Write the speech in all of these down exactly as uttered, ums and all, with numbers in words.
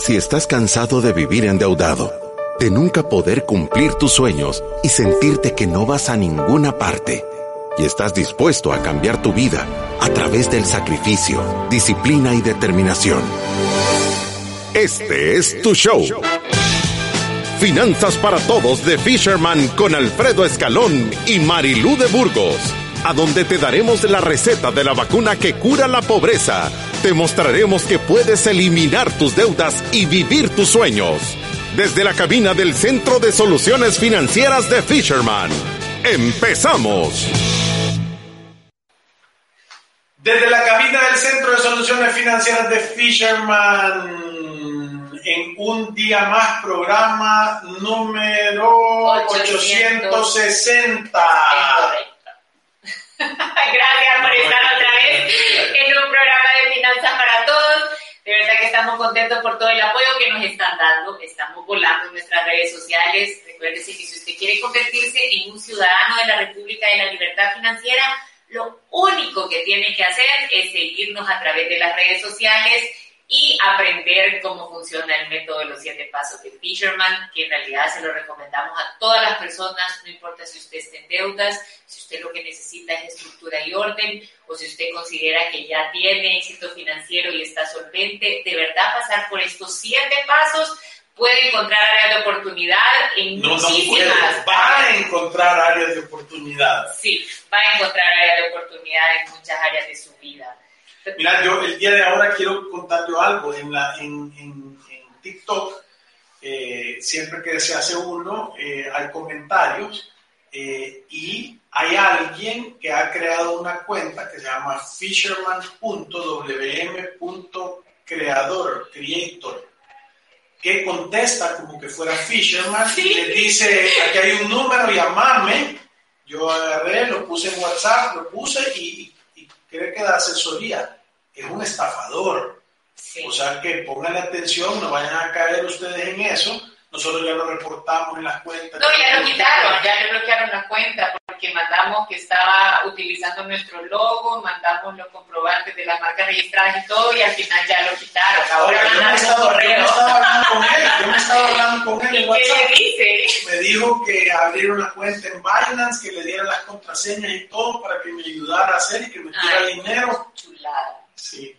Si estás cansado de vivir endeudado, de nunca poder cumplir tus sueños y sentirte que no vas a ninguna parte, y estás dispuesto a cambiar tu vida a través del sacrificio, disciplina y determinación, este es tu show. Finanzas para Todos de Fisherman con Alfredo Escalón y Marilú de Burgos, a donde te daremos la receta de la vacuna que cura la pobreza. Te mostraremos que puedes eliminar tus deudas y vivir tus sueños. Desde la cabina del Centro de Soluciones Financieras de Fisherman. ¡Empezamos! Desde la cabina del Centro de Soluciones Financieras de Fisherman, en un día más, programa número ochocientos sesenta. Gracias por estar otra vez en un programa de Finanzas para Todos. De verdad que estamos contentos por todo el apoyo que nos están dando. Estamos volando en nuestras redes sociales. Recuerde que si usted quiere convertirse en un ciudadano de la República de la Libertad Financiera, lo único que tiene que hacer es seguirnos a través de las redes sociales y aprender cómo funciona el método de los siete pasos de Fisherman, que en realidad se lo recomendamos a todas las personas, no importa si usted está en deudas, si usted lo que necesita es estructura y orden, o si usted considera que ya tiene éxito financiero y está solvente. De verdad, pasar por estos siete pasos puede encontrar áreas de oportunidad en no, muchísimas. No puede, va a encontrar áreas de oportunidad. Sí, va a encontrar áreas de oportunidad en muchas áreas de su vida. Mira, yo el día de ahora quiero contarte algo. En, la, en, en, en TikTok, eh, siempre que se hace uno, eh, hay comentarios eh, y hay alguien que ha creado una cuenta que se llama fisherman punto w m punto creador, creator, que contesta como que fuera Fisherman. ¿Sí? Y le dice, aquí hay un número, llámame. Yo agarré, lo puse en WhatsApp, lo puse y... y cree que da asesoría, es un estafador. Sí. O sea que pongan atención, no vayan a caer ustedes en eso. Nosotros ya lo reportamos en las cuentas. No, ya lo quitaron, ya le bloquearon las cuentas porque mandamos que estaba utilizando nuestro logo, mandamos los comprobantes de las marcas registradas y todo, y al final ya lo quitaron. Ahora yo me estaba hablando con él, yo me estaba hablando con él en WhatsApp. ¿Qué le dice? Me dijo que abrieron la cuenta en Binance, que le dieran las contraseñas y todo para que me ayudara a hacer y que me diera dinero. Chulada. Sí.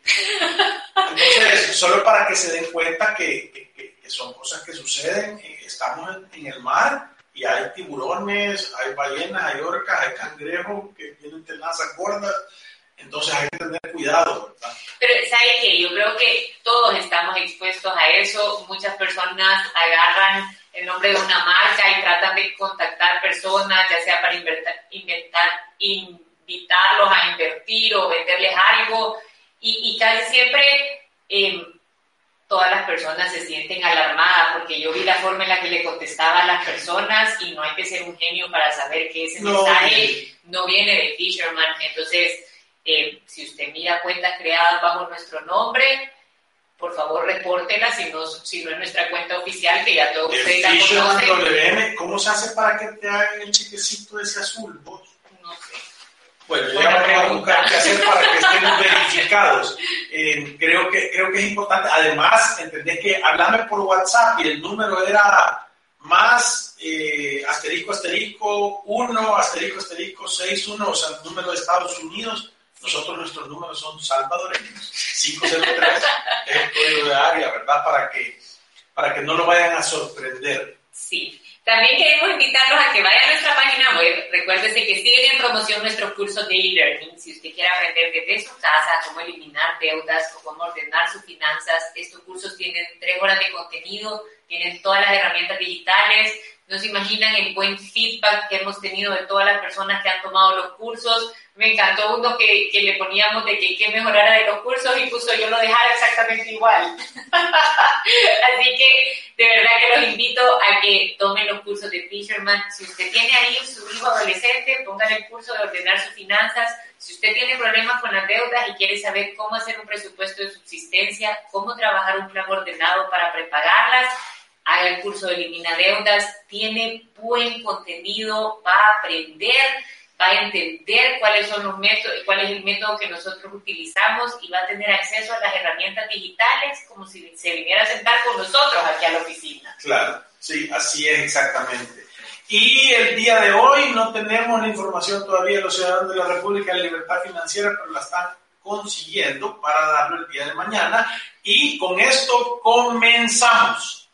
Entonces, solo para que se den cuenta que, que, que son cosas que suceden, estamos en el mar y hay tiburones, hay ballenas, hay orcas, hay cangrejos que tienen tenazas gordas, entonces hay que tener cuidado, ¿verdad? Pero ¿sabe qué? Yo creo que todos estamos expuestos a eso. Muchas personas agarran el nombre de una marca y tratan de contactar personas, ya sea para inventar, inventar, invitarlos a invertir o venderles algo, y, y casi siempre... Eh, todas las personas se sienten alarmadas, porque yo vi la forma en la que le contestaba a las personas y no hay que ser un genio para saber que ese no. mensaje no viene de Fisherman. Entonces, eh, si usted mira cuentas creadas bajo nuestro nombre, por favor, repórtenlas, si no, si no es nuestra cuenta oficial, que ya todos ustedes la conocen. ¿Cómo se hace para que te hagan el chiquecito ese azul, vos? No sé. Bueno, yo ya voy a buscar qué hacer para que estén verificados. Eh, creo, que, creo que es importante. Además, entendés que hablame por WhatsApp y el número era más eh, asterisco, asterisco, uno, asterisco, asterisco, seis, uno, o sea, el número de Estados Unidos. Nosotros, nuestros números son salvadoreños. cinco cero tres es el código de área, ¿verdad? Para que, para que no lo vayan a sorprender. Sí. También queremos invitarlos a que vayan a nuestra página web. Recuérdese que siguen en promoción nuestros cursos de e-learning. Si usted quiere aprender desde su casa cómo eliminar deudas o cómo ordenar sus finanzas, estos cursos tienen tres horas de contenido, tienen todas las herramientas digitales. No se imaginan el buen feedback que hemos tenido de todas las personas que han tomado los cursos. Me encantó uno que, que le poníamos de que hay que mejorar de los cursos y puso yo lo dejara exactamente igual. Así que de verdad que los invito a que tomen los cursos de Fisherman. Si usted tiene ahí su hijo adolescente, pongan el curso de ordenar sus finanzas. Si usted tiene problemas con las deudas y quiere saber cómo hacer un presupuesto de subsistencia, cómo trabajar un plan ordenado para prepagarlas, haga el curso de Elimina Deudas. Tiene buen contenido, va a aprender, va a entender cuáles son los métodos, cuál es el método que nosotros utilizamos y va a tener acceso a las herramientas digitales como si se viniera a sentar con nosotros aquí a la oficina. Claro, sí, así es exactamente. Y el día de hoy no tenemos la información todavía de los ciudadanos de la República de la Libertad Financiera, pero la están consiguiendo para darlo el día de mañana. Y con esto comenzamos.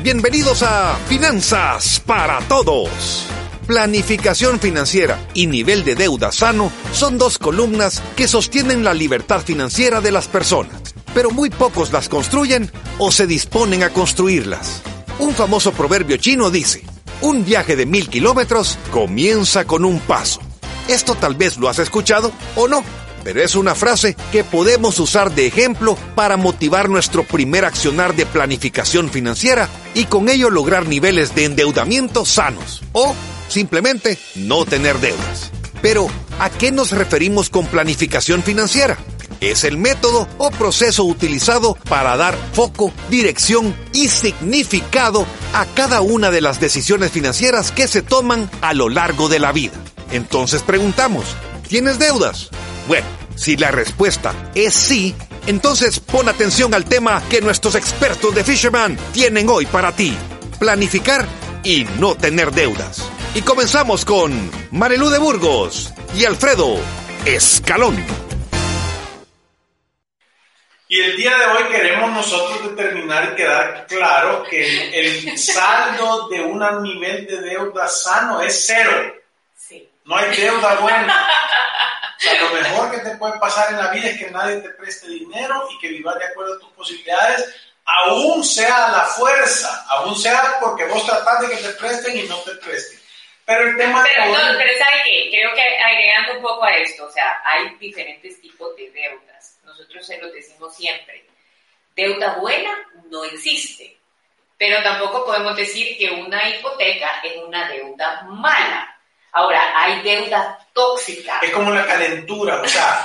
Bienvenidos a Finanzas para Todos. Planificación financiera y nivel de deuda sano son dos columnas que sostienen la libertad financiera de las personas, pero muy pocos las construyen o se disponen a construirlas. Un famoso proverbio chino dice, un viaje de mil kilómetros comienza con un paso. Esto tal vez lo has escuchado o no, pero es una frase que podemos usar de ejemplo para motivar nuestro primer accionar de planificación financiera y con ello lograr niveles de endeudamiento sanos o simplemente no tener deudas. Pero, ¿a qué nos referimos con planificación financiera? Es el método o proceso utilizado para dar foco, dirección y significado a cada una de las decisiones financieras que se toman a lo largo de la vida. Entonces preguntamos, ¿tienes deudas? Bueno, si la respuesta es sí, entonces pon atención al tema que nuestros expertos de Fisherman tienen hoy para ti. Planificar y no tener deudas. Y comenzamos con Marilú de Burgos y Alfredo Escalón. Y el día de hoy queremos nosotros determinar y quedar claro que el saldo de un nivel de deuda sano es cero. Sí. No hay deuda buena. O sea, lo mejor que te puede pasar en la vida es que nadie te preste dinero y que vivas de acuerdo a tus posibilidades, aún sea a la fuerza, aún sea porque vos tratás de que te presten y no te presten. Pero el tema pero, de hoy... No, pero ¿sabe qué? Creo que agregando un poco a esto, o sea, hay diferentes tipos de deudas. Nosotros se lo decimos siempre. Deuda buena no existe, pero tampoco podemos decir que una hipoteca es una deuda mala. Ahora, hay deuda tóxica. Es como la calentura, o sea,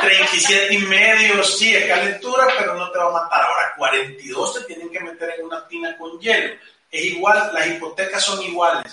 treinta y siete y medio, sí, es calentura, pero no te va a matar. Ahora, cuarenta y dos te tienen que meter en una tina con hielo. Es igual, las hipotecas son iguales.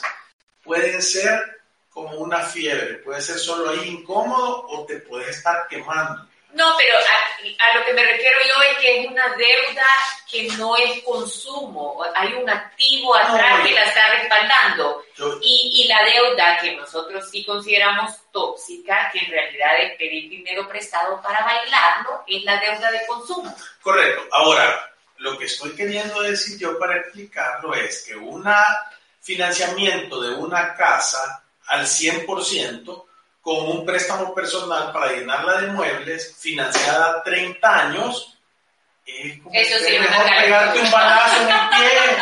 Pueden ser como una fiebre, puede ser solo ahí incómodo o te puedes estar quemando. No, pero a, a lo que me refiero yo es que es una deuda que no es consumo. Hay un activo atrás no, que la está respaldando. Yo, y, y la deuda que nosotros sí consideramos tóxica, que en realidad es pedir dinero prestado para bailarlo, es la deuda de consumo. Correcto. Ahora, lo que estoy queriendo decir yo para explicarlo es que un financiamiento de una casa al cien por ciento con un préstamo personal para llenarla de muebles, financiada a treinta años, es como eso que sí, es mejor pegarte un balazo en el pie.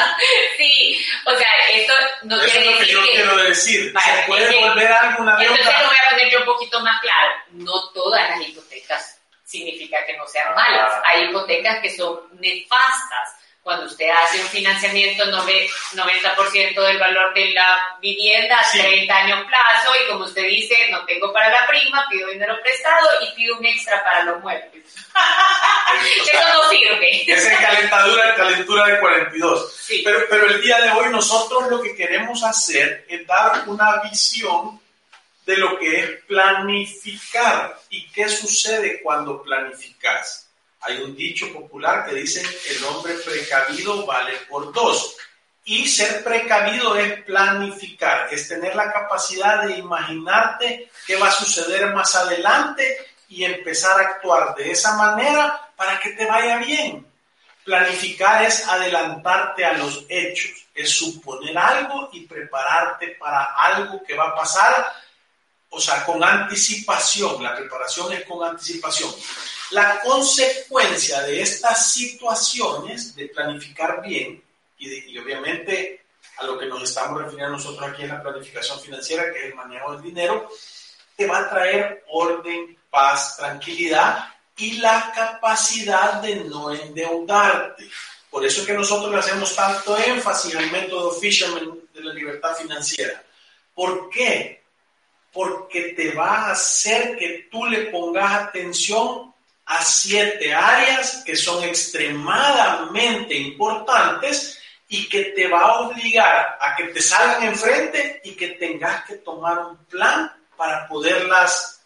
Sí, o sea, esto no eso quiere decir que... Eso es lo que yo quiero decir. Se puede que, volver alguna deuda. Entonces lo voy a poner yo un poquito más claro. No todas las hipotecas significa que no sean malas. Hay hipotecas que son nefastas. Cuando usted hace un financiamiento noventa por ciento del valor de la vivienda, sí. treinta años plazo, y como usted dice, no tengo para la prima, pido dinero prestado y pido un extra para los muebles. O sea, eso no sirve. Esa es calentadura, calentura de cuarenta y dos. Sí. Pero, pero el día de hoy nosotros lo que queremos hacer es dar una visión de lo que es planificar y qué sucede cuando planificas. Hay un dicho popular que dice el hombre precavido vale por dos. Y ser precavido es planificar, es tener la capacidad de imaginarte qué va a suceder más adelante y empezar a actuar de esa manera para que te vaya bien. Planificar es adelantarte a los hechos, es suponer algo y prepararte para algo que va a pasar, o sea, con anticipación. La preparación es con anticipación. La consecuencia de estas situaciones de planificar bien y, de, y obviamente a lo que nos estamos refiriendo nosotros aquí es la planificación financiera, que es el manejo del dinero, te va a traer orden, paz, tranquilidad y la capacidad de no endeudarte. Por eso es que nosotros le hacemos tanto énfasis al método Fisherman de la libertad financiera. ¿Por qué? Porque te va a hacer que tú le pongas atención a siete áreas que son extremadamente importantes y que te va a obligar a que te salgan enfrente y que tengas que tomar un plan para poderlas,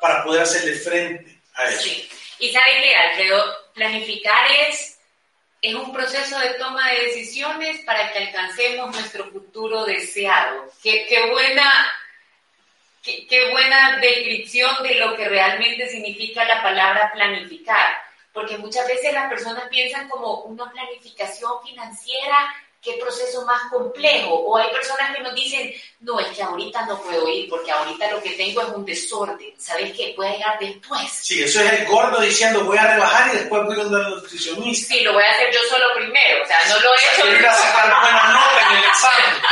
para poder hacerle frente a eso. Sí. Y sabe que, Alfredo, planificar es, es un proceso de toma de decisiones para que alcancemos nuestro futuro deseado. Qué, qué buena... Qué, qué buena descripción de lo que realmente significa la palabra planificar, porque muchas veces las personas piensan como una planificación financiera, qué proceso más complejo, o hay personas que nos dicen, no, es que ahorita no puedo ir, porque ahorita lo que tengo es un desorden, ¿sabes qué? Puede llegar después. Sí, eso es el gordo diciendo, voy a rebajar y después voy a ir al nutricionista. Sí, lo voy a hacer yo solo primero, o sea, no lo he hecho nunca. Voy a sacar buena nota en el examen.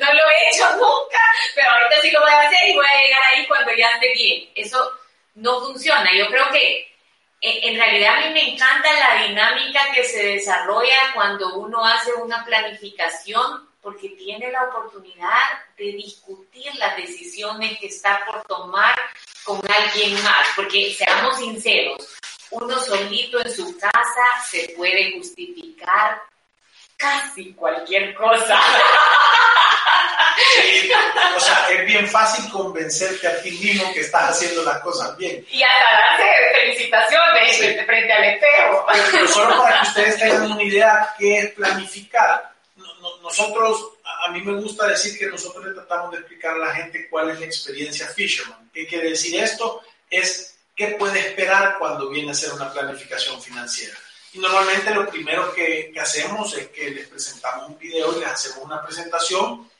No lo he hecho nunca, pero ahorita sí lo voy a hacer y voy a llegar ahí cuando ya esté bien. Eso no funciona. Yo creo que en realidad a mí me encanta la dinámica que se desarrolla cuando uno hace una planificación, porque tiene la oportunidad de discutir las decisiones que está por tomar con alguien más, porque seamos sinceros, uno solito en su casa se puede justificar casi cualquier cosa. Sí, o sea, es bien fácil convencerte a ti mismo que estás haciendo las cosas bien. Y hasta darte felicitaciones, sí, frente al espejo. Pero, pero solo para que ustedes tengan una idea qué es planificar. Nosotros, a mí me gusta decir que nosotros le tratamos de explicar a la gente cuál es la experiencia Fisherman. ¿Qué quiere decir esto? Es qué puede esperar cuando viene a hacer una planificación financiera. Y normalmente lo primero que, que hacemos es que les presentamos un video y les hacemos una presentación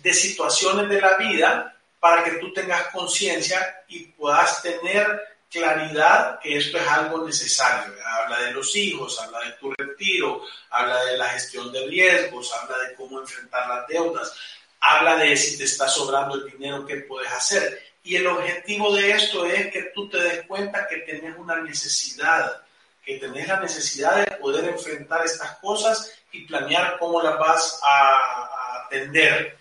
de situaciones de la vida para que tú tengas conciencia y puedas tener claridad que esto es algo necesario. Habla de los hijos, habla de tu retiro, habla de la gestión de riesgos, habla de cómo enfrentar las deudas, habla de si te está sobrando el dinero, qué puedes hacer. Y el objetivo de esto es que tú te des cuenta que tenés una necesidad, que tenés la necesidad de poder enfrentar estas cosas y planear cómo las vas a atender.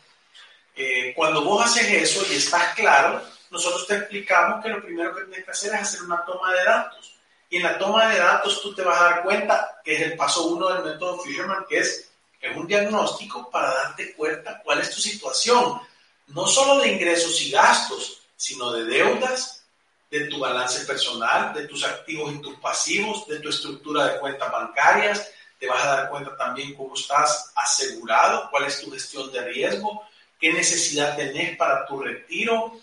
Eh, cuando vos haces eso y estás claro, nosotros te explicamos que lo primero que tienes que hacer es hacer una toma de datos. Y en la toma de datos tú te vas a dar cuenta que es el paso uno del método Fisherman, que es, es un diagnóstico para darte cuenta cuál es tu situación, no solo de ingresos y gastos, sino de deudas, de tu balance personal, de tus activos y tus pasivos, de tu estructura de cuentas bancarias. Te vas a dar cuenta también cómo estás asegurado, cuál es tu gestión de riesgo, qué necesidad tenés para tu retiro,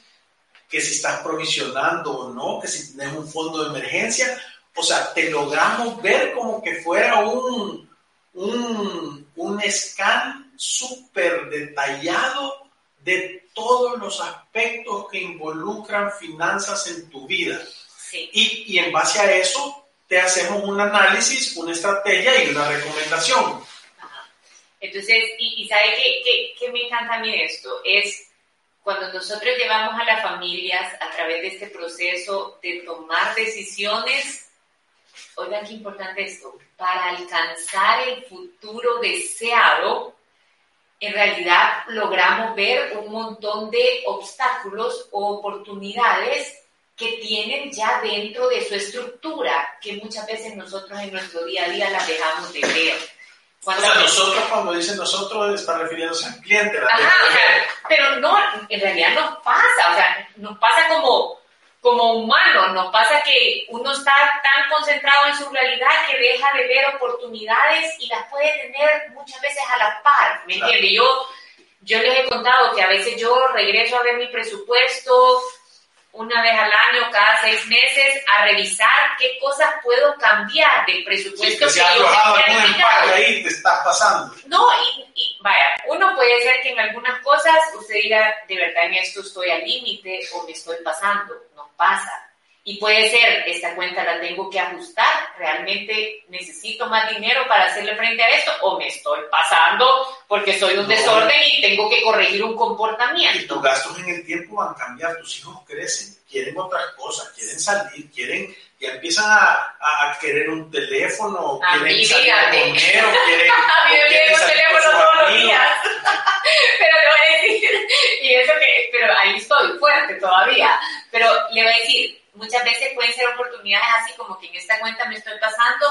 que si estás provisionando o no, que si tenés un fondo de emergencia. O sea, te logramos ver como que fuera un, un, un scan súper detallado de todos los aspectos que involucran finanzas en tu vida. Sí. Y, y en base a eso, te hacemos un análisis, una estrategia y una recomendación. Ajá. Entonces, y, y ¿sabe qué, qué, qué me encanta a mí de esto? Es cuando nosotros llevamos a las familias a través de este proceso de tomar decisiones, oigan qué importante esto, para alcanzar el futuro deseado, en realidad logramos ver un montón de obstáculos o oportunidades que tienen ya dentro de su estructura, que muchas veces nosotros en nuestro día a día las dejamos de ver. Cuando o sea, nosotros, cuando dicen nosotros, está refiriéndose al cliente. La Ajá, o sea, pero no, en realidad nos pasa, o sea, nos pasa como, como humanos, nos pasa que uno está tan concentrado en su realidad que deja de ver oportunidades y las puede tener muchas veces a la par, ¿me claro. entiendes? Yo, yo les he contado que a veces yo regreso a ver mi presupuesto una vez al año, cada seis meses, a revisar qué cosas puedo cambiar del presupuesto. Sí, que, que yo tengo un empaque ahí, te estás pasando. No, y, y vaya, uno puede ser que en algunas cosas usted diga, de verdad en esto estoy al límite o me estoy pasando, nos pasa. Y puede ser, esta cuenta la tengo que ajustar, realmente necesito más dinero para hacerle frente a esto, o me estoy pasando porque soy un no, desorden y tengo que corregir un comportamiento. Y tus gastos en el tiempo van a cambiar, tus hijos crecen, quieren otras cosas, quieren salir, quieren, ya empiezan a, a querer un teléfono, a quieren mí, salir a comer, quieren, a mí me quieren un teléfono todos los días, pero le voy a decir, y eso que, pero ahí estoy fuerte todavía, pero le voy a decir, muchas veces pueden ser oportunidades así como que en esta cuenta me estoy pasando,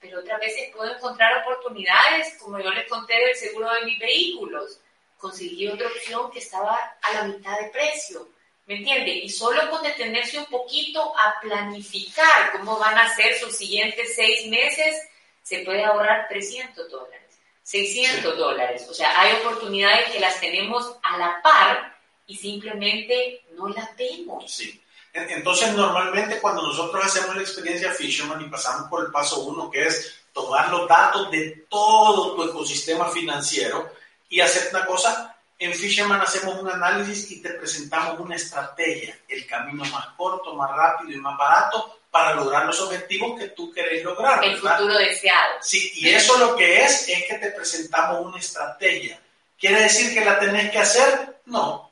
pero otras veces puedo encontrar oportunidades, como yo les conté del seguro de mis vehículos. Conseguí otra opción que estaba a la mitad de precio, ¿me entiende? Y solo con detenerse un poquito a planificar cómo van a ser sus siguientes seis meses, se puede ahorrar trescientos dólares, seiscientos dólares. O sea, hay oportunidades que las tenemos a la par y simplemente no las vemos. Sí. Entonces, normalmente cuando nosotros hacemos la experiencia Fisherman y pasamos por el paso uno, que es tomar los datos de todo tu ecosistema financiero y hacer una cosa, en Fisherman hacemos un análisis y te presentamos una estrategia, el camino más corto, más rápido y más barato para lograr los objetivos que tú querés lograr. El ¿verdad? Futuro deseado. Sí, y eso lo que es, es que te presentamos una estrategia. ¿Quiere decir que la tenés que hacer? No.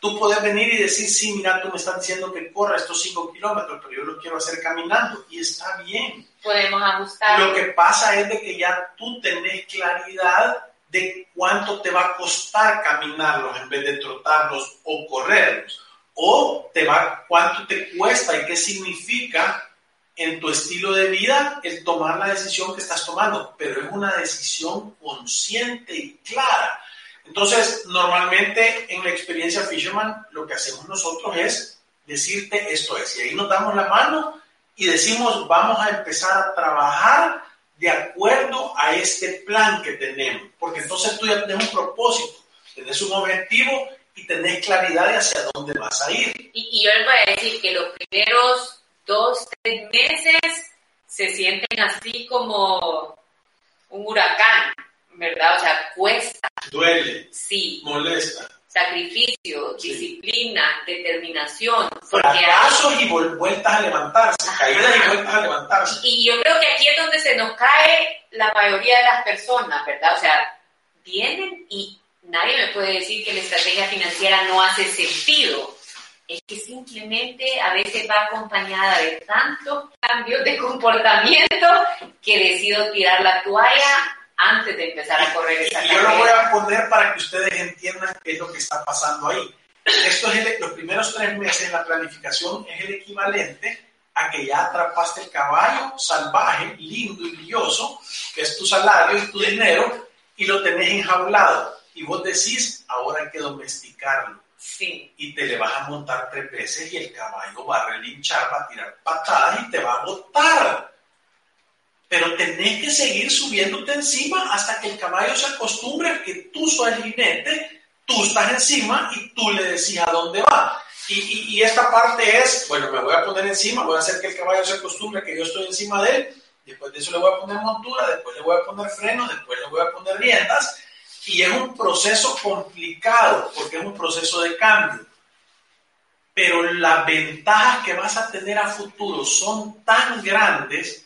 Tú puedes venir y decir, sí, mira, tú me estás diciendo que corra estos cinco kilómetros, pero yo lo quiero hacer caminando, y está bien. Podemos ajustar. Lo que pasa es de que ya tú tenés claridad de cuánto te va a costar caminarlos en vez de trotarlos o correrlos, o te va, cuánto te cuesta y qué significa en tu estilo de vida el tomar la decisión que estás tomando, pero es una decisión consciente y clara. Entonces, normalmente en la experiencia Fisherman, lo que hacemos nosotros es decirte esto es, y ahí nos damos la mano y decimos, vamos a empezar a trabajar de acuerdo a este plan que tenemos, porque entonces tú ya tenés un propósito, tenés un objetivo y tenés claridad de hacia dónde vas a ir. Y, y yo les voy a decir que los primeros dos, tres meses se sienten así como un huracán, ¿verdad? O sea, cuesta. Duele. Sí. Molesta. Sacrificio, sí. Disciplina, determinación. Fracasos hay... y vueltas a levantarse. Ajá. Caídas y vueltas a levantarse. Y, y yo creo que aquí es donde se nos cae la mayoría de las personas, ¿verdad? O sea, vienen y nadie me puede decir que la estrategia financiera no hace sentido. Es que simplemente a veces va acompañada de tantos cambios de comportamiento que decido tirar la toalla antes de empezar a correr esa carrera. Y yo lo voy a poner para que ustedes entiendan qué es lo que está pasando ahí. Esto es el, los primeros tres meses en la planificación es el equivalente a que ya atrapaste el caballo salvaje, lindo y brilloso, que es tu salario y tu dinero, y lo tenés enjaulado. Y vos decís, ahora hay que domesticarlo. Sí. Y te le vas a montar tres veces y el caballo va a relinchar, va a tirar patadas y te va a botar. Pero tenés que seguir subiéndote encima hasta que el caballo se acostumbre a que tú sos el jinete, tú estás encima y tú le decís a dónde va. Y, y, y esta parte es, bueno, me voy a poner encima, voy a hacer que el caballo se acostumbre a que yo estoy encima de él, después de eso le voy a poner montura, después le voy a poner freno, después le voy a poner riendas, y es un proceso complicado porque es un proceso de cambio. Pero las ventajas que vas a tener a futuro son tan grandes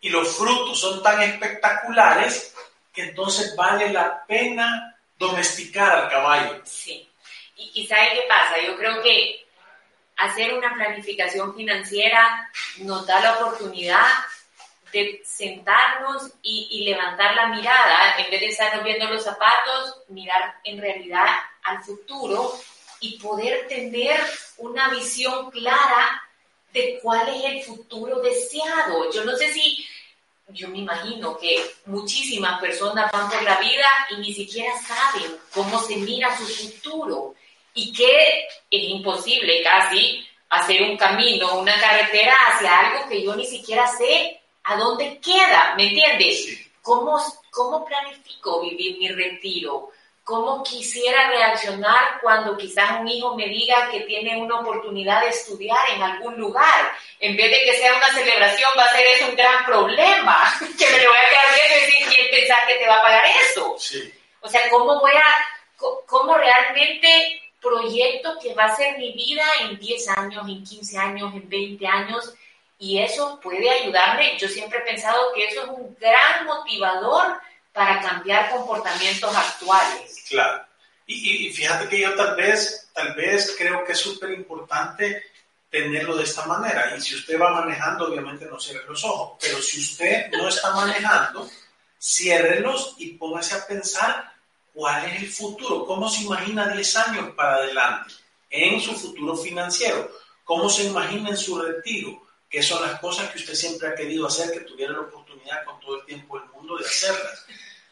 y los frutos son tan espectaculares que entonces vale la pena domesticar al caballo. Sí. Y, y ¿sabe qué pasa? Yo creo que hacer una planificación financiera nos da la oportunidad de sentarnos y, y levantar la mirada. En vez de estarnos viendo los zapatos, mirar en realidad al futuro y poder tener una visión clara de cuál es el futuro deseado. Yo no sé si... Yo me imagino que muchísimas personas van por la vida y ni siquiera saben cómo se mira su futuro y que es imposible casi hacer un camino, una carretera hacia algo que yo ni siquiera sé a dónde queda, ¿me entiendes? Sí. ¿Cómo, cómo planifico vivir mi retiro? ¿Cómo quisiera reaccionar cuando quizás un hijo me diga que tiene una oportunidad de estudiar en algún lugar? En vez de que sea una celebración, va a ser eso un gran problema. Que me lo voy a quedar viendo y decir, ¿quién pensás que te va a pagar eso? Sí. O sea, ¿cómo voy a, cómo realmente proyecto que va a ser mi vida en diez años, en quince años, en veinte años? Y eso puede ayudarme. Yo siempre he pensado que eso es un gran motivador para cambiar comportamientos actuales. Claro. Y, y, y fíjate que yo tal vez, tal vez creo que es súper importante tenerlo de esta manera. Y si usted va manejando, obviamente no cierre los ojos. Pero si usted no está manejando, ciérrelos y póngase a pensar cuál es el futuro. ¿Cómo se imagina diez años para adelante en su futuro financiero? ¿Cómo se imagina en su retiro? ¿Qué son las cosas que usted siempre ha querido hacer que tuviera la oportunidad oportunidad con todo el tiempo del mundo de hacerlas.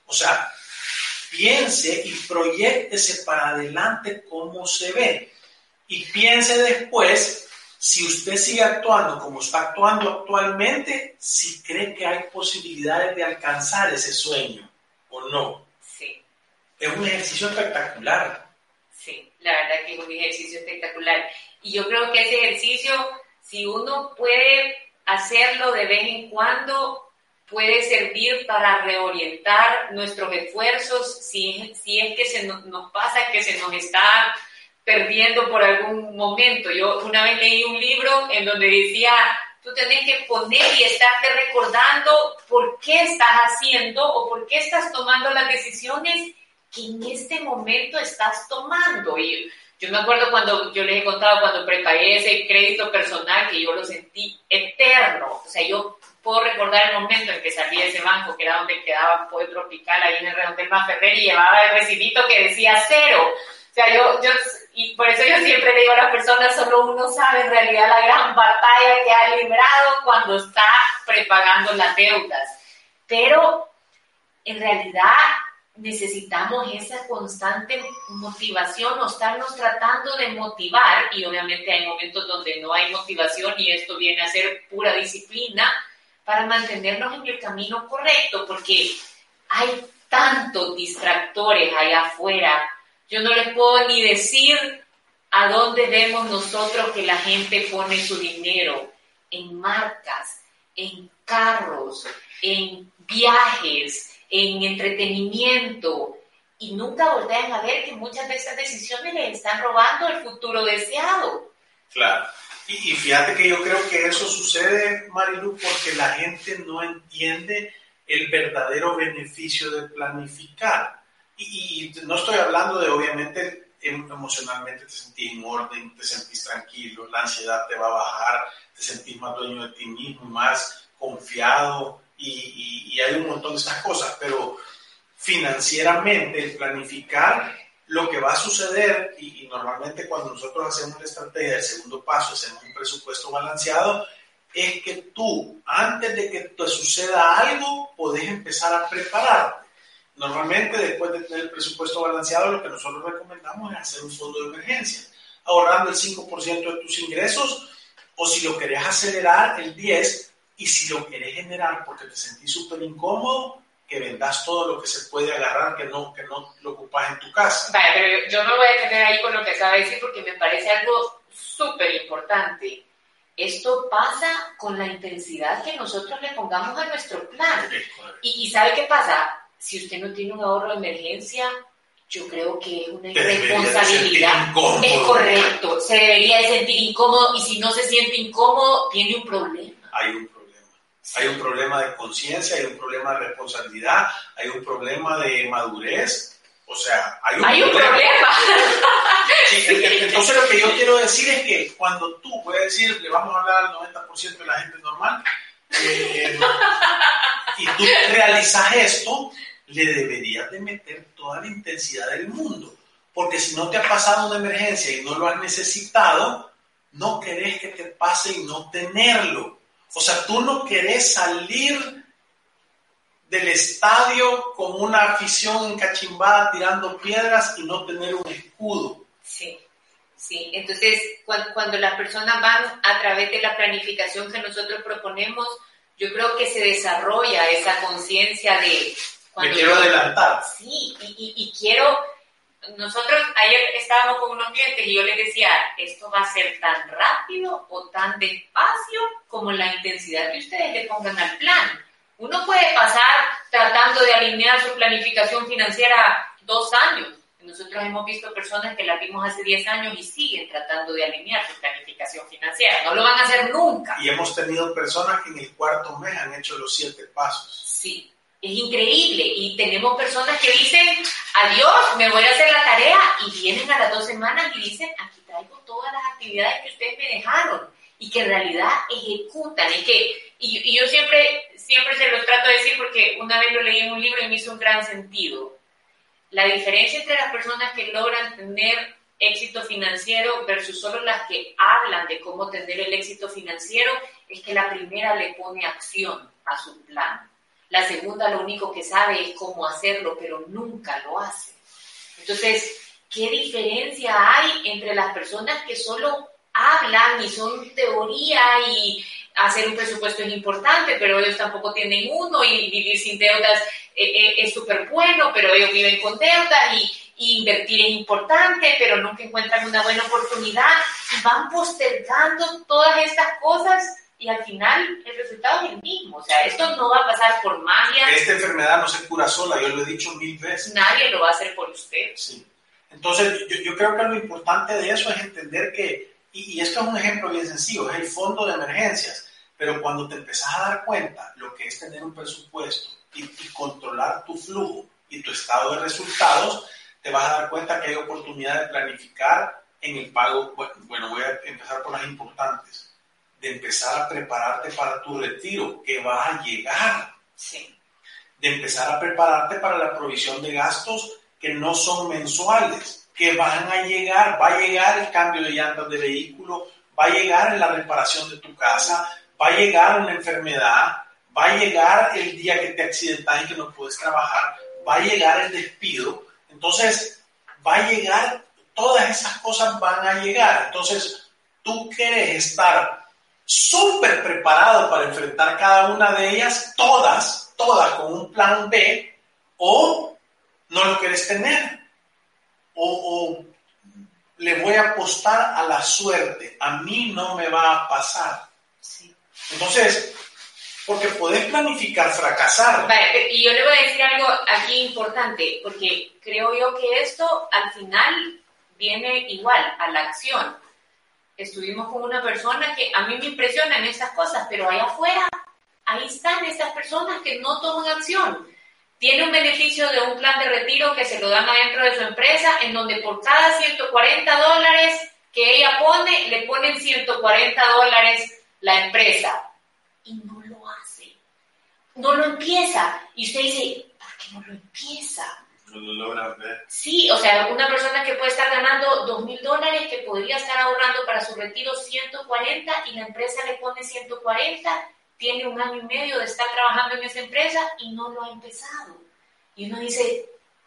O sea, piense y proyéctese para adelante cómo se ve. Y piense después, si usted sigue actuando como está actuando actualmente, si cree que hay posibilidades de alcanzar ese sueño o no. Sí. Es un ejercicio espectacular. Sí, la verdad que es un ejercicio espectacular. Y yo creo que ese ejercicio, si uno puede hacerlo de vez en cuando, puede servir para reorientar nuestros esfuerzos si, si es que se nos, nos pasa que se nos está perdiendo por algún momento. Yo una vez leí un libro en donde decía, tú tenés que poner y estarte recordando por qué estás haciendo o por qué estás tomando las decisiones que en este momento estás tomando. Y yo me acuerdo cuando yo les he contado cuando preparé ese crédito personal que yo lo sentí eterno. O sea, yo puedo recordar el momento en que salí de ese banco, que era donde quedaba Pollo Tropical, ahí en el Redondel Masferrer, y llevaba el recibito que decía cero. O sea, yo, yo, y por eso yo siempre le digo a las personas, solo uno sabe en realidad la gran batalla que ha librado cuando está prepagando las deudas. Pero, en realidad, necesitamos esa constante motivación o estarnos tratando de motivar, y obviamente hay momentos donde no hay motivación y esto viene a ser pura disciplina, para mantenernos en el camino correcto, porque hay tantos distractores allá afuera. Yo no les puedo ni decir a dónde vemos nosotros que la gente pone su dinero, en marcas, en carros, en viajes, en entretenimiento, y nunca voltean a ver que muchas de esas decisiones les están robando el futuro deseado. Claro. Y fíjate que yo creo que eso sucede, Marilú, porque la gente no entiende el verdadero beneficio de planificar. Y, y no estoy hablando de, obviamente, emocionalmente te sentís en orden, te sentís tranquilo, la ansiedad te va a bajar, te sentís más dueño de ti mismo, más confiado, y, y, y hay un montón de esas cosas. Pero financieramente, el planificar, lo que va a suceder, y, y normalmente cuando nosotros hacemos la estrategia, el segundo paso, hacemos un presupuesto balanceado, es que tú, antes de que te suceda algo, podés empezar a prepararte. Normalmente, después de tener el presupuesto balanceado, lo que nosotros recomendamos es hacer un fondo de emergencia, ahorrando el cinco por ciento de tus ingresos, o si lo querés acelerar, el diez por ciento, y si lo querés generar porque te sentís súper incómodo, que vendas todo lo que se puede agarrar, que no, que no lo ocupas en tu casa. Vale, pero yo me voy a tener ahí con lo que acaba de decir porque me parece algo súper importante. Esto pasa con la intensidad que nosotros le pongamos a nuestro plan. Okay, y, y ¿sabe qué pasa? Si usted no tiene un ahorro de emergencia, yo creo que es una irresponsabilidad. Es correcto, se debería de sentir incómodo y si no se siente incómodo, tiene un problema. Hay un problema. Hay un problema de conciencia, hay un problema de responsabilidad, hay un problema de madurez, o sea, hay un, hay un problema. problema. Sí, entonces lo que yo quiero decir es que cuando tú, voy a decir, le vamos a hablar al noventa por ciento de la gente normal, eh, y tú realizas esto, le deberías de meter toda la intensidad del mundo, porque si no te ha pasado una emergencia y no lo has necesitado, no querés que te pase y no tenerlo. O sea, tú no querés salir del estadio con una afición encachimbada tirando piedras y no tener un escudo. Sí, sí. Entonces, cuando, cuando las personas van a través de la planificación que nosotros proponemos, yo creo que se desarrolla esa conciencia de... Cuando Me quiero yo, adelantar. Sí, y, y, y quiero... Nosotros ayer estábamos con unos clientes y yo les decía, esto va a ser tan rápido o tan despacio como la intensidad que ustedes le pongan al plan. Uno puede pasar tratando de alinear su planificación financiera dos años. Nosotros hemos visto personas que las vimos hace diez años y siguen tratando de alinear su planificación financiera. No lo van a hacer nunca. Y hemos tenido personas que en el cuarto mes han hecho los siete pasos. Sí. Es increíble, y tenemos personas que dicen, adiós, me voy a hacer la tarea, y vienen a las dos semanas y dicen, aquí traigo todas las actividades que ustedes me dejaron, y que en realidad ejecutan, y que, y, y yo siempre, siempre se los trato de decir, porque una vez lo leí en un libro y me hizo un gran sentido, la diferencia entre las personas que logran tener éxito financiero versus solo las que hablan de cómo tener el éxito financiero, es que la primera le pone acción a su plan. La segunda lo único que sabe es cómo hacerlo, pero nunca lo hace. Entonces, ¿qué diferencia hay entre las personas que solo hablan y son teoría y hacer un presupuesto es importante, pero ellos tampoco tienen uno, y vivir sin deudas es súper bueno, pero ellos viven con deudas, y, y invertir es importante, pero nunca encuentran una buena oportunidad, y van postergando todas estas cosas? Y al final el resultado es el mismo. O sea, esto no va a pasar por magia. Esta enfermedad no se cura sola, yo lo he dicho mil veces. Nadie lo va a hacer por usted. Sí. Entonces, yo, yo creo que lo importante de eso es entender que, y, y esto es un ejemplo bien sencillo, es el fondo de emergencias, pero cuando te empezás a dar cuenta lo que es tener un presupuesto y, y controlar tu flujo y tu estado de resultados, te vas a dar cuenta que hay oportunidad de planificar en el pago. Bueno, voy a empezar por las importantes. De empezar a prepararte para tu retiro, que va a llegar. Sí. De empezar a prepararte para la provisión de gastos que no son mensuales, que van a llegar. Va a llegar el cambio de llantas de vehículo, va a llegar la reparación de tu casa, va a llegar una enfermedad, va a llegar el día que te accidentas y que no puedes trabajar, va a llegar el despido. Entonces, va a llegar, todas esas cosas van a llegar. Entonces, tú quieres estar súper preparado para enfrentar cada una de ellas, todas, todas con un plan B, o no lo querés tener, o, o le voy a apostar a la suerte, a mí no me va a pasar. Sí. Entonces, porque podés planificar fracasar. Vale, y yo le voy a decir algo aquí importante, porque creo yo que esto al final viene igual a la acción. Estuvimos con una persona que a mí me impresionan estas cosas, pero allá afuera, ahí están estas personas que no toman acción. Tiene un beneficio de un plan de retiro que se lo dan adentro de su empresa, en donde por cada ciento cuarenta dólares que ella pone, le ponen ciento cuarenta dólares la empresa. Y no lo hace. No lo empieza. Y usted dice, ¿por qué no lo empieza? Sí, o sea, una persona que puede estar ganando dos mil dólares, que podría estar ahorrando para su retiro ciento cuarenta, y la empresa le pone ciento cuarenta, tiene un año y medio de estar trabajando en esa empresa y no lo ha empezado. Y uno dice,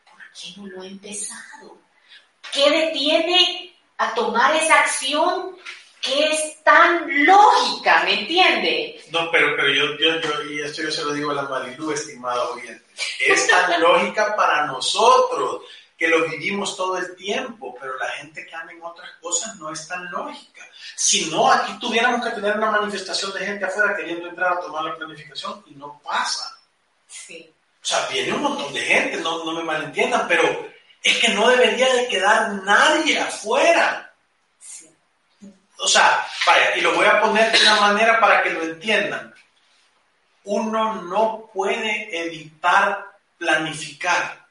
¿por qué no lo ha empezado? ¿Qué detiene a tomar esa acción que es tan lógica? ¿Me entiende? No, pero, pero yo, yo, yo, y esto yo se lo digo a la Marilú, estimado oyente. Es tan lógica para nosotros, que lo vivimos todo el tiempo, pero la gente que anda en otras cosas no es tan lógica. Si no, aquí tuviéramos que tener una manifestación de gente afuera queriendo entrar a tomar la planificación y no pasa. Sí. O sea, viene un montón de gente, no, no me malentiendan, pero es que no debería de quedar nadie afuera. Sí. O sea, vaya, y lo voy a poner de una manera para que lo entiendan. Uno no puede evitar planificar.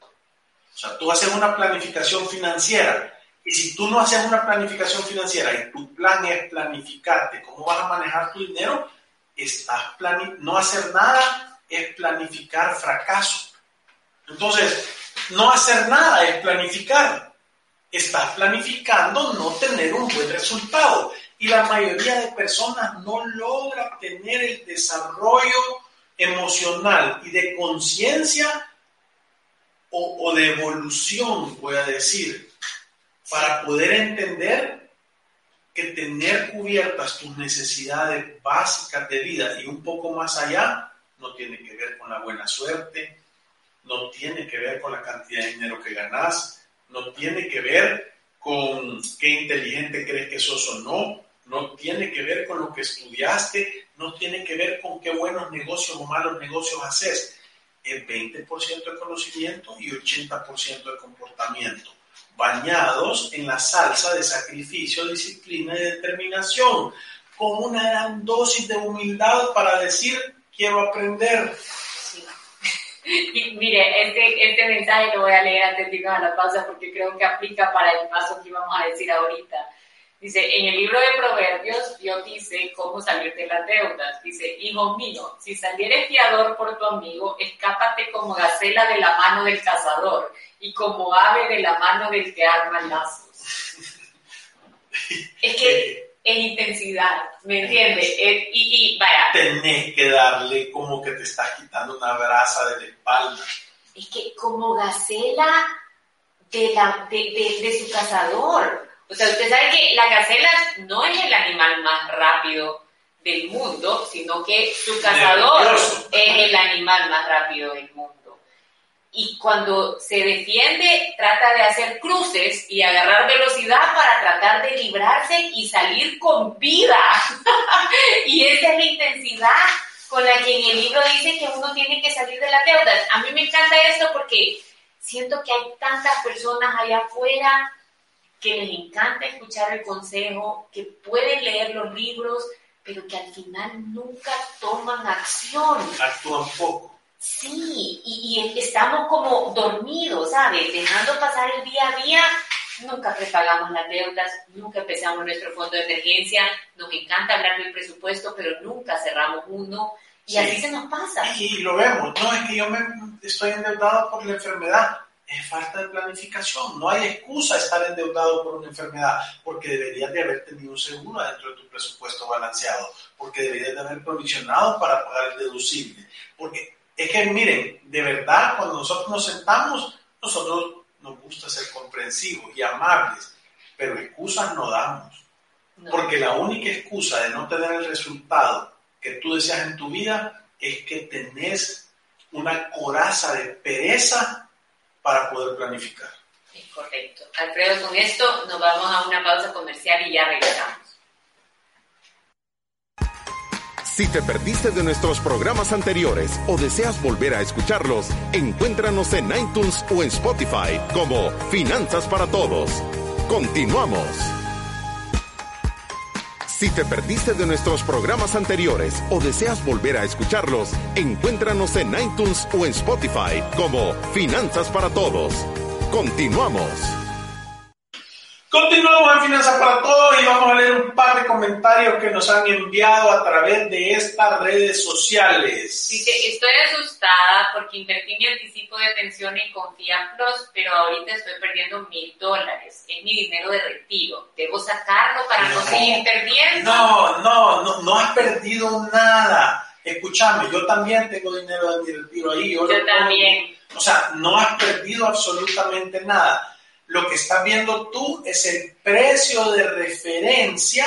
O sea, tú haces una planificación financiera, y si tú no haces una planificación financiera y tu plan es planificarte cómo vas a manejar tu dinero, estás plani- no hacer nada es planificar fracaso. Entonces, no hacer nada es planificar. Estás planificando no tener un buen resultado. Y la mayoría de personas no logra tener el desarrollo emocional y de conciencia o, o de evolución, voy a decir, para poder entender que tener cubiertas tus necesidades básicas de vida y un poco más allá no tiene que ver con la buena suerte, no tiene que ver con la cantidad de dinero que ganas, no tiene que ver con qué inteligente crees que sos o no, no tiene que ver con lo que estudiaste, no tiene que ver con qué buenos negocios o malos negocios haces. El veinte por ciento de conocimiento y ochenta por ciento de comportamiento, bañados en la salsa de sacrificio, disciplina y determinación, con una gran dosis de humildad para decir, quiero aprender. Sí. Y mire, este, este mensaje lo voy a leer antes de irnos a la pausa porque creo que aplica para el paso que íbamos a decir ahorita. Dice, en el libro de Proverbios, Dios dice cómo salir de las deudas. Dice, hijo mío, si salieres fiador por tu amigo, escápate como gacela de la mano del cazador y como ave de la mano del que arma lazos. Es que en intensidad, ¿me entiendes? Es, y, y vaya. Tenés que darle como que te estás quitando una brasa de la espalda. Es que como gacela de, la, de, de, de su cazador. O sea, usted sabe que la gacela no es el animal más rápido del mundo, sino que su cazador Nervioso. Es el animal más rápido del mundo. Y cuando se defiende, trata de hacer cruces y agarrar velocidad para tratar de librarse y salir con vida. Y esa es la intensidad con la que en el libro dice que uno tiene que salir de las deudas. A mí me encanta esto porque siento que hay tantas personas allá afuera que les encanta escuchar el consejo, que pueden leer los libros, pero que al final nunca toman acción. Actúan poco. Sí, y, y estamos como dormidos, ¿sabes? Dejando pasar el día a día, nunca prepagamos las deudas, nunca empezamos nuestro fondo de emergencia, nos encanta hablar del presupuesto, pero nunca cerramos uno, y sí. Así se nos pasa. Y lo vemos, no, es que yo me estoy endeudado por la enfermedad. Es falta de planificación, no hay excusa estar endeudado por una enfermedad, porque deberías de haber tenido un seguro dentro de tu presupuesto balanceado, porque deberías de haber provisionado para pagar el deducible, porque es que miren, de verdad cuando nosotros nos sentamos, nosotros nos gusta ser comprensivos y amables, pero excusas no damos, no. Porque la única excusa de no tener el resultado que tú deseas en tu vida es que tenés una coraza de pereza para poder planificar. Es correcto. Alfredo, con esto nos vamos a una pausa comercial y ya regresamos. Si te perdiste de nuestros programas anteriores o deseas volver a escucharlos, encuéntranos en iTunes o en Spotify como Finanzas para Todos. Continuamos. Si te perdiste de nuestros programas anteriores o deseas volver a escucharlos, encuéntranos en iTunes o en Spotify como Finanzas para Todos. Continuamos. Continuamos en Finanzas para Todos y vamos a leer un par de comentarios que nos han enviado a través de estas redes sociales. Dice, estoy asustada porque invertí mi anticipo de pensión en Confía Plus, pero ahorita estoy perdiendo mil dólares. Es mi dinero de retiro. ¿Debo sacarlo para no, no seguir perdiendo? No, no, no, no has perdido nada. Escúchame, yo también tengo dinero de mi retiro ahí. Yo, yo también. Pongo. O sea, no has perdido absolutamente nada. Lo que estás viendo tú es el precio de referencia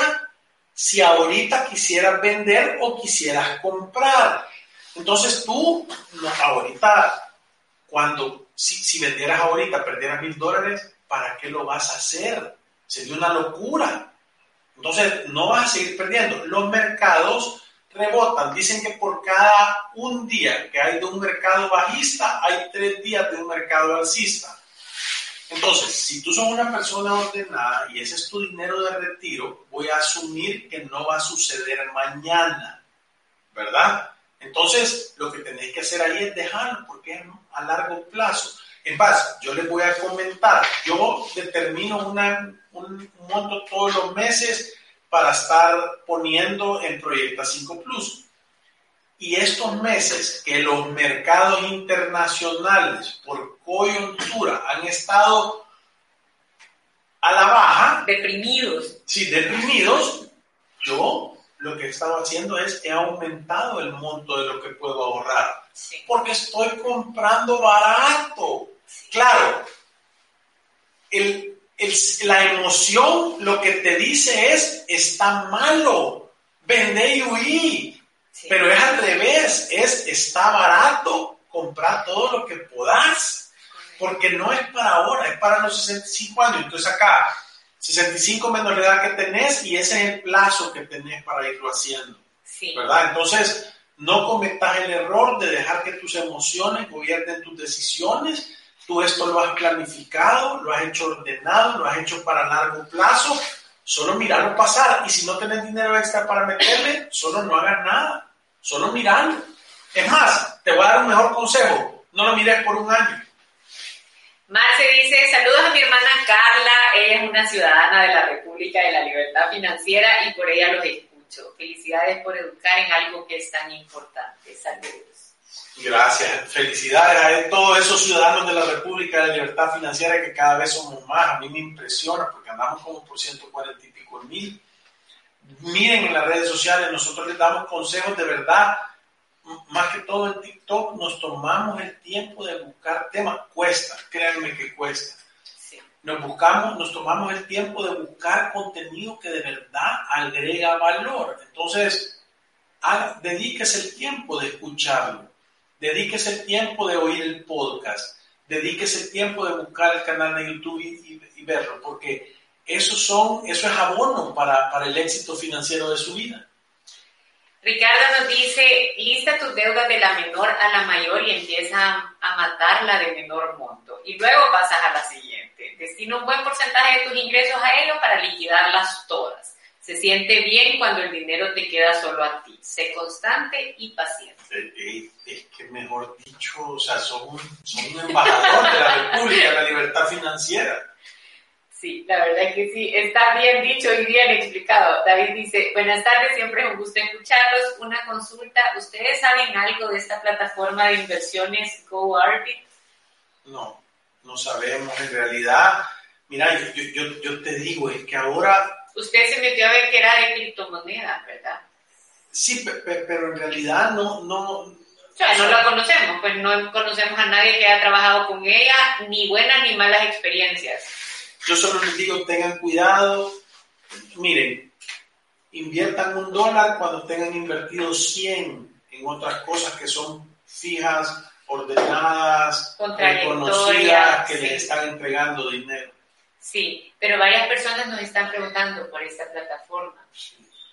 si ahorita quisieras vender o quisieras comprar. Entonces tú, ahorita, cuando, si, si vendieras ahorita, perdieras mil dólares, ¿para qué lo vas a hacer? Sería una locura. Entonces no vas a seguir perdiendo. Los mercados rebotan. Dicen que por cada un día que hay de un mercado bajista, hay tres días de un mercado alcista. Entonces, si tú sos una persona ordenada y ese es tu dinero de retiro, voy a asumir que no va a suceder mañana, ¿verdad? Entonces, lo que tenés que hacer ahí es dejarlo, porque no, a largo plazo. Es más, yo les voy a comentar, yo determino una, un monto todos los meses para estar poniendo en Proyecta cinco Plus. Y estos meses que los mercados internacionales por coyuntura han estado a la baja, deprimidos. Sí, deprimidos. Yo lo que he estado haciendo es he aumentado el monto de lo que puedo ahorrar, sí. Porque estoy comprando barato. Sí. Claro, el, el, la emoción lo que te dice es está malo, vende y huí. Sí. Pero es al revés, es está barato, comprar todo lo que podás, porque no es para ahora, es para los sesenta y cinco años. Entonces acá, sesenta y cinco menos la edad que tenés y ese es el plazo que tenés para irlo haciendo, sí. ¿Verdad? Entonces, no cometas el error de dejar que tus emociones gobiernen tus decisiones. Tú esto lo has planificado, lo has hecho ordenado, lo has hecho para largo plazo. Solo mirarlo pasar. Y si no tenés dinero extra para meterle, solo no hagas nada. Solo mirarlo. Es más, te voy a dar un mejor consejo. No lo mires por un año. Marce dice, saludos a mi hermana Carla. Ella es una ciudadana de la República de la Libertad Financiera y por ella los escucho. Felicidades por educar en algo que es tan importante. Saludos. Gracias. Felicidades a todos esos ciudadanos de la República de la Libertad Financiera que cada vez somos más. A mí me impresiona porque andamos como por ciento cuarenta y pico mil. miren en las redes sociales, nosotros les damos consejos de verdad. Más que todo en TikTok nos tomamos el tiempo de buscar temas. Cuesta, créanme que cuesta. Sí. Nos buscamos, nos tomamos el tiempo de buscar contenido que de verdad agrega valor. Entonces, a, dedíquese el tiempo de escucharlo. Dedíquese el tiempo de oír el podcast. Dedíquese el tiempo de buscar el canal de YouTube y, y, y verlo, porque eso, son, eso es abono para, para el éxito financiero de su vida. Ricardo nos dice, lista tus deudas de la menor a la mayor y empieza a matarla de menor monto. Y luego pasas a la siguiente. Destina un buen porcentaje de tus ingresos a ello para liquidarlas todas. Se siente bien cuando el dinero te queda solo a ti. Sé constante y paciente. Es, es que mejor dicho, o sea, son un, son un embajador de la República de la Libertad Financiera. Sí, la verdad es que sí, está bien dicho y bien explicado. David dice, buenas tardes, siempre es un gusto escucharlos. Una consulta, ¿ustedes saben algo de esta plataforma de inversiones GoArbit? No, no sabemos en realidad. Mira, yo, yo, yo te digo, es que ahora... Usted se metió a ver que era de criptomonedas, ¿verdad? Sí, pero en realidad no... no O sea, no la conocemos, pues no conocemos a nadie que haya trabajado con ella, ni buenas ni malas experiencias. Yo solo les digo, tengan cuidado. Miren, inviertan un dólar cuando tengan invertido cien en otras cosas que son fijas, ordenadas, reconocidas, que sí. Les están entregando dinero. Sí, pero varias personas nos están preguntando por esta plataforma.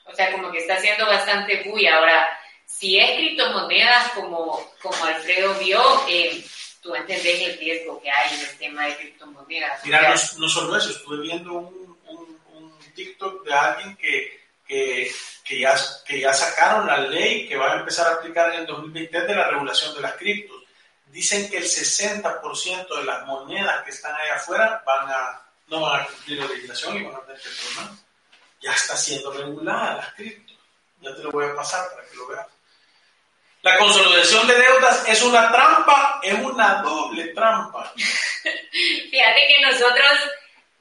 O sea, como que está haciendo bastante bulla ahora. Si es criptomonedas, como, como Alfredo vio, eh, tú entendés el riesgo que hay en el tema de criptomonedas. Mira, no, no solo eso, estuve viendo un, un, un TikTok de alguien que, que, que, ya, que ya sacaron la ley que va a empezar a aplicar en el dos mil veintitrés de la regulación de las criptos. Dicen que el sesenta por ciento de las monedas que están allá afuera van a, no van a cumplir la legislación y van a tener que tomar. Ya está siendo regulada las criptos. Ya te lo voy a pasar para que lo veas. La consolidación de deudas es una trampa, es una doble trampa. Fíjate que nosotros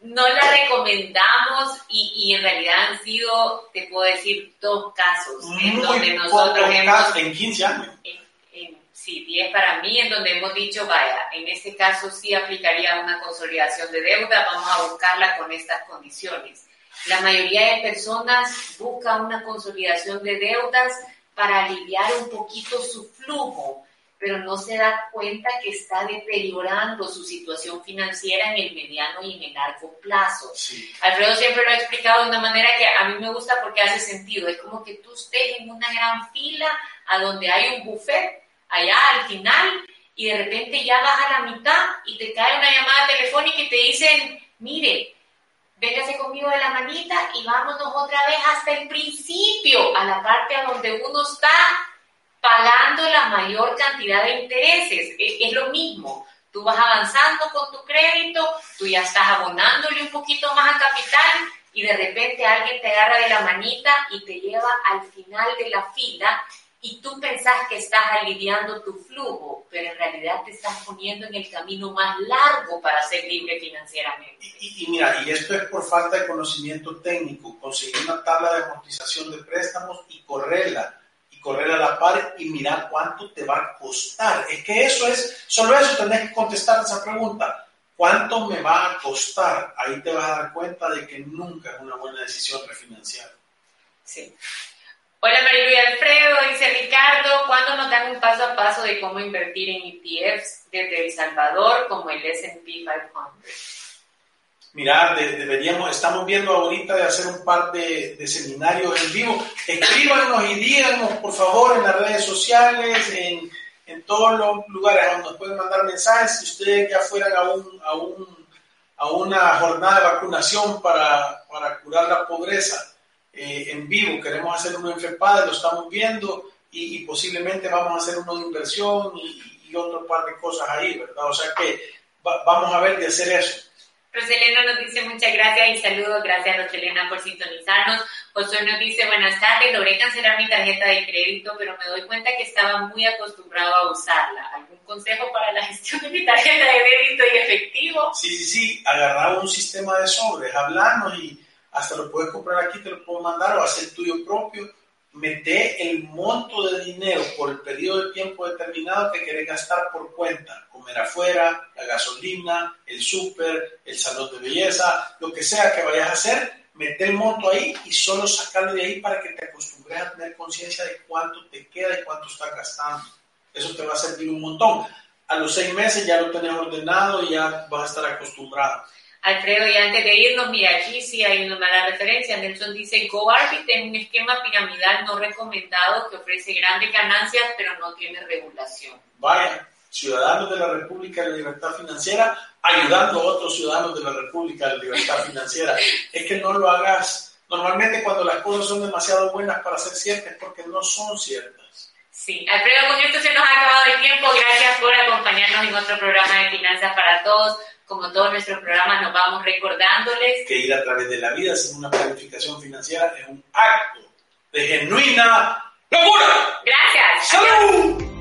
no la recomendamos y, y en realidad han sido, te puedo decir, dos casos en donde nosotros hemos... En quince años. En, en, sí, diez para mí, en donde hemos dicho, vaya, en este caso sí aplicaría una consolidación de deuda, vamos a buscarla con estas condiciones. La mayoría de personas busca una consolidación de deudas para aliviar un poquito su flujo, pero no se da cuenta que está deteriorando su situación financiera en el mediano y en el largo plazo. Sí. Alfredo siempre lo ha explicado de una manera que a mí me gusta porque hace sentido. Es como que tú estés en una gran fila a donde hay un buffet allá al final y de repente ya vas a la mitad y te cae una llamada telefónica y te dicen, mire, véngase conmigo de la manita y vámonos otra vez hasta el principio, a la parte a donde uno está pagando la mayor cantidad de intereses. Es, es lo mismo. Tú vas avanzando con tu crédito, tú ya estás abonándole un poquito más a capital y de repente alguien te agarra de la manita y te lleva al final de la fila y tú pensás que estás aliviando tu flujo, pero en realidad te estás poniendo en el camino más largo para ser libre financieramente. Y, y, y mira, y esto es por falta de conocimiento técnico. Conseguir una tabla de amortización de préstamos y correrla, y correrla a la par y mirar cuánto te va a costar. Es que eso es, solo eso tenés que contestar esa pregunta. ¿Cuánto me va a costar? Ahí te vas a dar cuenta de que nunca es una buena decisión refinanciar. Sí. Hola Marilú y Alfredo, dice Ricardo, ¿cuándo nos dan un paso a paso de cómo invertir en E T Fs desde El Salvador como el ese and pe quinientos? Mirá, de, deberíamos, estamos viendo ahorita de hacer un par de, de seminarios en vivo. Escríbanos y díganos, por favor, en las redes sociales, en, en todos los lugares donde nos pueden mandar mensajes. Si ustedes ya fueran a, un, a, un, a una jornada de vacunación para, para curar la pobreza, Eh, en vivo, queremos hacer uno en FEPADE, lo estamos viendo y, y posiblemente vamos a hacer uno de inversión y, y otro par de cosas ahí, ¿verdad? O sea que va, vamos a ver de hacer eso. Roselena nos dice muchas gracias y saludos, gracias Roselena por sintonizarnos. José nos dice buenas tardes, logré cancelar mi tarjeta de crédito pero me doy cuenta que estaba muy acostumbrado a usarla. ¿Algún consejo para la gestión de mi tarjeta de débito y efectivo? Sí, sí, sí, agarrar un sistema de sobres, hablarnos y hasta lo puedes comprar aquí, te lo puedo mandar o hacer tuyo propio. Mete el monto de dinero por el periodo de tiempo determinado que querés gastar por cuenta. Comer afuera, la gasolina, el súper, el salón de belleza, lo que sea que vayas a hacer, mete el monto ahí y solo sacarlo de ahí para que te acostumbres a tener conciencia de cuánto te queda y cuánto estás gastando. Eso te va a servir un montón. A los seis meses ya lo tenés ordenado y ya vas a estar acostumbrado. Alfredo, y antes de irnos, mira, aquí sí hay una mala referencia. Nelson dice, GoArbit es un esquema piramidal no recomendado que ofrece grandes ganancias, pero no tiene regulación. Vaya, ciudadanos de la República de la Libertad Financiera ayudando a otros ciudadanos de la República de la Libertad Financiera. Es que no lo hagas. Normalmente cuando las cosas son demasiado buenas para ser ciertas es porque no son ciertas. Sí, Alfredo, con esto se nos ha acabado el tiempo. Gracias por acompañarnos en otro programa de Finanzas para Todos. Como todos nuestros programas, nos vamos recordándoles que ir a través de la vida sin una planificación financiera es un acto de genuina locura. Gracias. ¡Salud! Adiós.